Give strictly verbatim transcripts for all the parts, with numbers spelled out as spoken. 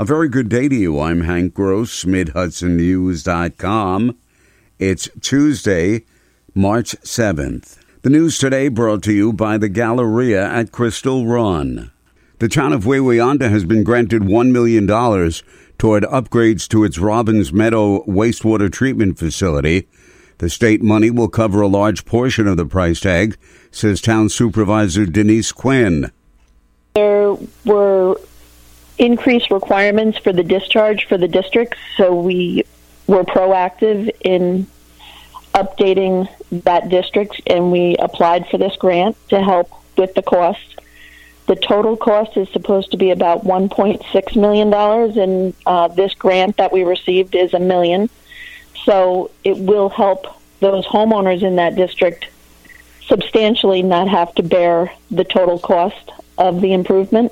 A very good day to you. I'm Hank Gross, Mid Hudson News dot com. It's Tuesday, March seventh. The news today brought to you by the Galleria at Crystal Run. The town of Waywayanda has been granted one million dollars toward upgrades to its Robbins Meadow Wastewater Treatment Facility. The state money will cover a large portion of the price tag, says Town Supervisor Denise Quinn. There were increased requirements for the discharge for the district, so we were proactive in updating that district, and we applied for this grant to help with the cost. The total cost is supposed to be about one point six million dollars, and uh, this grant that we received is a million. So it will help those homeowners in that district substantially not have to bear the total cost of the improvement.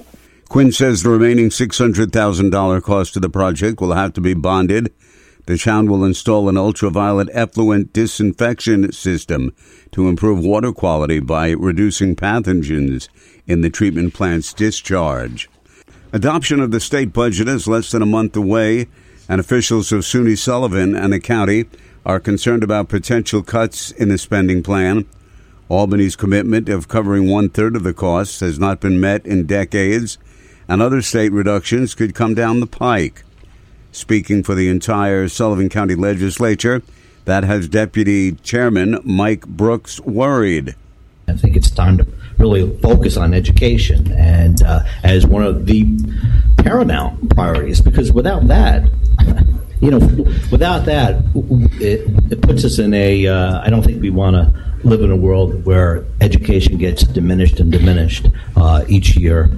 Quinn says the remaining six hundred thousand dollars cost of the project will have to be bonded. The town will install an ultraviolet effluent disinfection system to improve water quality by reducing pathogens in the treatment plant's discharge. Adoption of the state budget is less than a month away, and officials of SUNY Sullivan and the county are concerned about potential cuts in the spending plan. Albany's commitment of covering one-third of the costs has not been met in decades, and other state reductions could come down the pike. Speaking for the entire Sullivan County Legislature, that has Deputy Chairman Mike Brooks worried. I think it's time to really focus on education and uh, as one of the paramount priorities, because without that, you know, without that, it, it puts us in a, uh, I don't think we want to live in a world where education gets diminished and diminished uh, each year.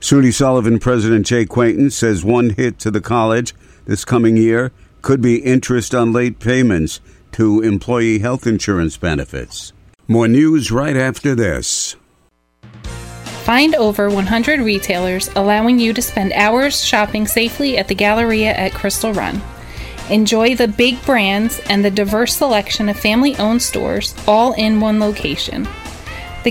SUNY Sullivan President Jay Quayton says one hit to the college this coming year could be interest on late payments to employee health insurance benefits. More news right after this. Find over one hundred retailers allowing you to spend hours shopping safely at the Galleria at Crystal Run. Enjoy the big brands and the diverse selection of family-owned stores all in one location. The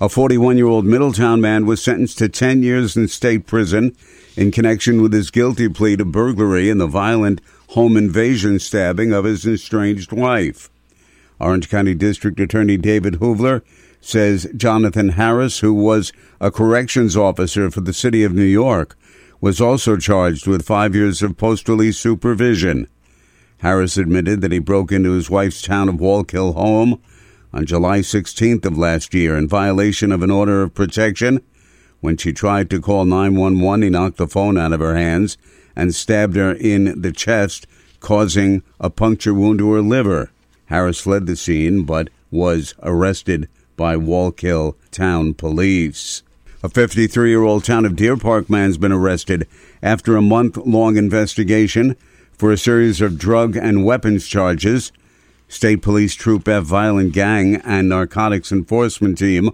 A forty-one-year-old Middletown man was sentenced to ten years in state prison in connection with his guilty plea to burglary and the violent home invasion stabbing of his estranged wife. Orange County District Attorney David Hoovler says Jonathan Harris, who was a corrections officer for the city of New York, was also charged with five years of post-release supervision. Harris admitted that he broke into his wife's town of Wallkill home on July sixteenth of last year in violation of an order of protection. When she tried to call nine one one, he knocked the phone out of her hands and stabbed her in the chest, causing a puncture wound to her liver. Harris fled the scene but was arrested by Wallkill Town Police. A fifty-three-year-old town of Deer Park man's been arrested after a month-long investigation for a series of drug and weapons charges. State Police Troop F Violent Gang and Narcotics Enforcement Team,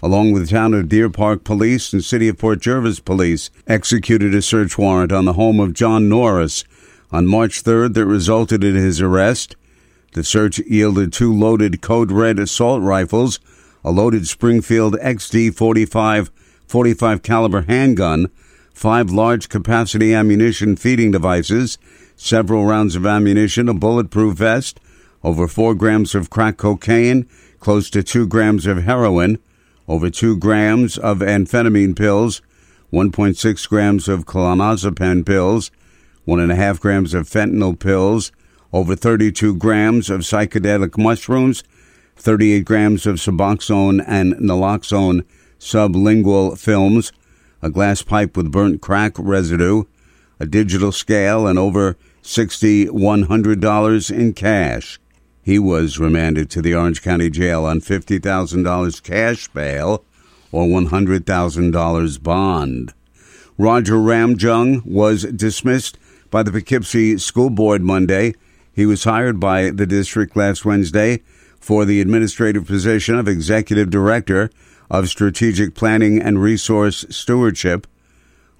along with the town of Deer Park Police and City of Port Jervis Police, executed a search warrant on the home of John Norris on March third that resulted in his arrest. The search yielded two loaded Code Red assault rifles, a loaded Springfield X D forty-five forty-five caliber handgun, five large-capacity ammunition feeding devices, several rounds of ammunition, a bulletproof vest, over four grams of crack cocaine, close to two grams of heroin, over two grams of amphetamine pills, one point six grams of clonazepam pills, one and a half grams of fentanyl pills, over thirty-two grams of psychedelic mushrooms, thirty-eight grams of Suboxone and Naloxone sublingual films, a glass pipe with burnt crack residue, a digital scale, and over six thousand one hundred dollars in cash. He was remanded to the Orange County Jail on fifty thousand dollars cash bail or one hundred thousand dollars bond. Roger Ramjung was dismissed by the Poughkeepsie School Board Monday. He was hired by the district last Wednesday for the administrative position of Executive Director of Strategic Planning and Resource Stewardship.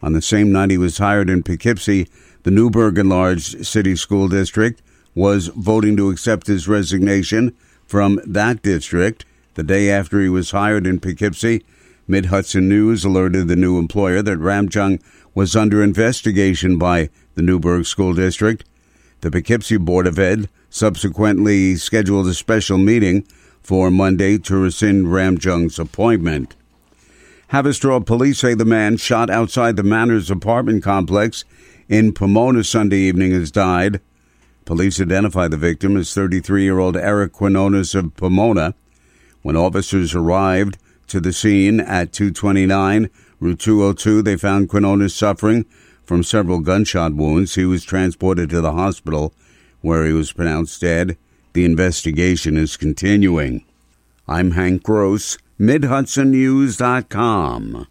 On the same night he was hired in Poughkeepsie, the Newburgh Enlarged City School District was voting to accept his resignation from that district. The day after he was hired in Poughkeepsie, MidHudson News alerted the new employer that Ramjung was under investigation by the Newburgh School District. The Poughkeepsie Board of Ed subsequently scheduled a special meeting for Monday to rescind Ramjung's appointment. Haverstraw police say the man shot outside the Manors apartment complex in Pomona Sunday evening has died. Police identify the victim as thirty-three-year-old Eric Quinones of Pomona. When officers arrived to the scene at two twenty-nine Route two oh two, they found Quinones suffering from several gunshot wounds. He was transported to the hospital where he was pronounced dead. The investigation is continuing. I'm Hank Gross, Mid Hudson News dot com.